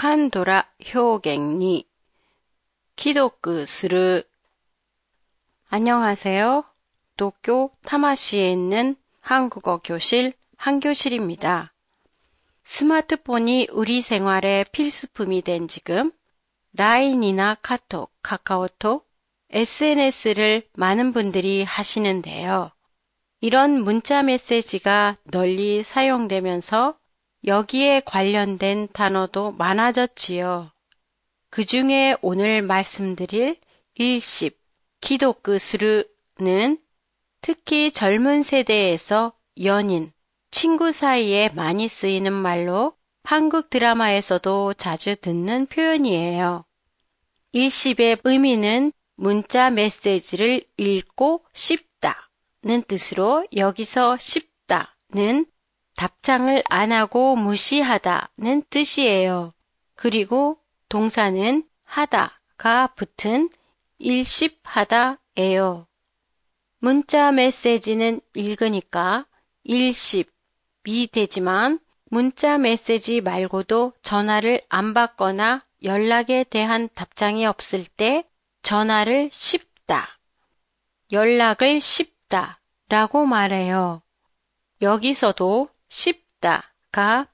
感度ら表現に既読する。안녕하세요。도쿄多摩市에 있는 한국어 교실 한교실입니다. 스마트폰이 우리 생활의 필수품이 된 지금 라인이나 카톡, 카카오톡, SNS를 많은 분들이 하시는데요. 이런 문자 메시지가 널리 사용되면서 여기에 관련된 단어도 많아졌지요. 그 중에 오늘 말씀드릴 일십, 기독그스르는 특히 젊은 세대에서 연인, 친구 사이에 많이 쓰이는 말로 한국 드라마에서도 자주 듣는 표현이에요. 일십의 의미는 문자 메시지를 읽고 씹다는 뜻으로 여기서 씹다는 답장을 안 하고 무시하다는 뜻이에요. 그리고 동사는 하다가 붙은 일십하다예요. 문자 메시지는 읽으니까 일십이 되지만 문자 메시지 말고도 전화를 안 받거나 연락에 대한 답장이 없을 때 전화를 씹다, 연락을 씹다라고 말해요. 여기서도 씹다가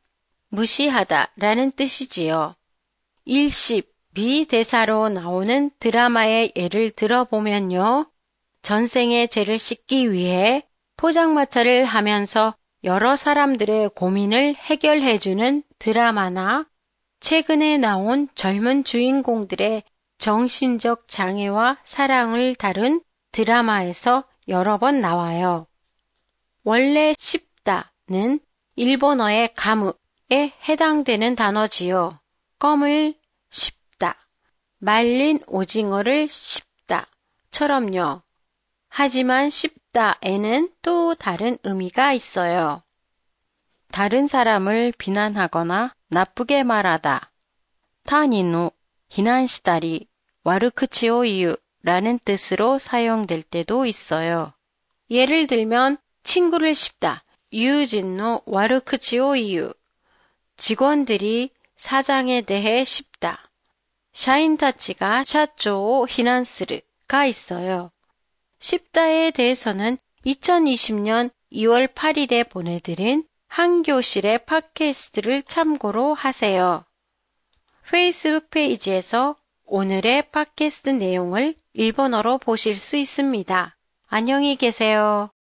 무시하다라는 뜻이지요. 일십이 대사로 나오는 드라마의 예를 들어보면요. 전생의 죄를 씻기 위해 포장마차를 하면서 여러 사람들의 고민을 해결해주는 드라마나 최근에 나온 젊은 주인공들의 정신적 장애와 사랑을 다룬 드라마에서 여러 번 나와요. 원래 씹다는 일본어의 가무에 해당되는 단어지요. 껌을 씹다, 말린 오징어를 씹다처럼요. 하지만 씹다에는 또 다른 의미가 있어요. 다른 사람을 비난하거나 나쁘게 말하다, 타니노 비난시다리 와르크치오이유라는 뜻으로 사용될 때도 있어요. 예를 들면 친구를 씹다, 유진노 와르크치오이유, 직원들이 사장에 대해 씹다, 샤인타치가 샤쪼오 비난스르가 있어요. 씹다에 대해서는 2020년 2월 8일에 보내드린 한교실의 팟캐스트를 참고로 하세요. 페이스북 페이지에서 오늘의 팟캐스트 내용을 일본어로 보실 수 있습니다. 안녕히 계세요.